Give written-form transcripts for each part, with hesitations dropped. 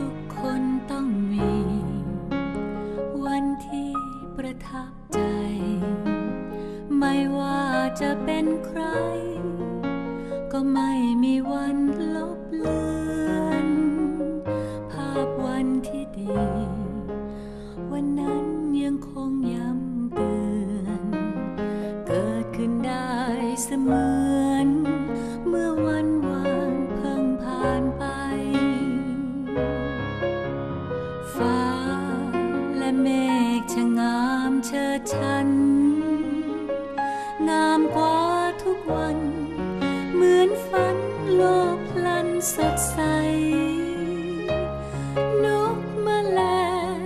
ทุกคนต้องมีวันที่ประทับใจไม่ว่าจะเป็นใครก็ไม่มีวันลบเลือนภาพวันที่ดีวันนั้นยังคงย้ำเตือนเกิดขึ้นได้เสมอเมื่อวันวานเพิ่งผ่านไปฟ้าและเมฆช่างงามเชิดชันงามกว่าทุกวันเหมือนฝันโลกพลันสดใสนกแมลง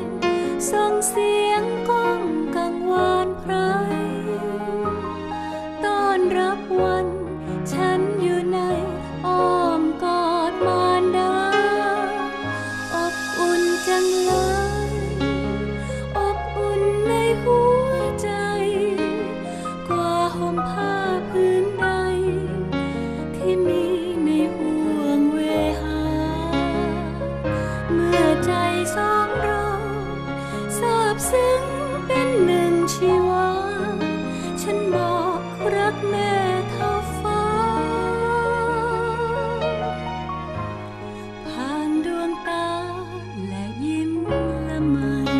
ส่งเสียงก้องกังวานไพรต้อนรับวันฉันอยู่ในอ้อมกอดมารดาอบอุ่นจังเลยอบอุ่นในหัวใจกว่าห่มผ้าพื้นใดที่มีในห่วงเวหาเมื่อใจสองเราซาบซึ้งเป็นหนึ่งชีวาฉันบอกรักแม่เท่าฟ้าผ่านดวงตาและยิ้มละไมเ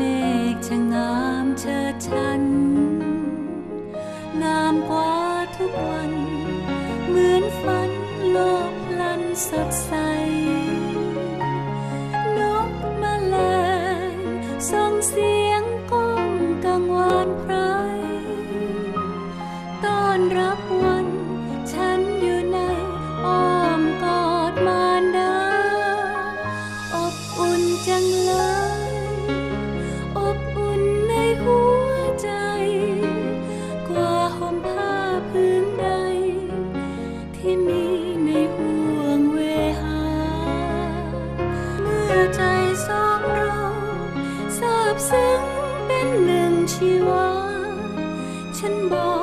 มฆช่างงามเชิดชันงามกว่าทุกวันเหมือนฝันโลกพลันสดใสนกแมลงส่งเสียงก้องกังวานไพรต้อนรับวันฉันอยู่ในอ้อมกอดมารดาอบอุ่นจังเลยหัวใจกว่าห่มผ้าพื้นใดที่มีในห่วงเวหาเมื่อใจสองเราซาบซึ้งเป็นหนึ่งชีวาฉันบอก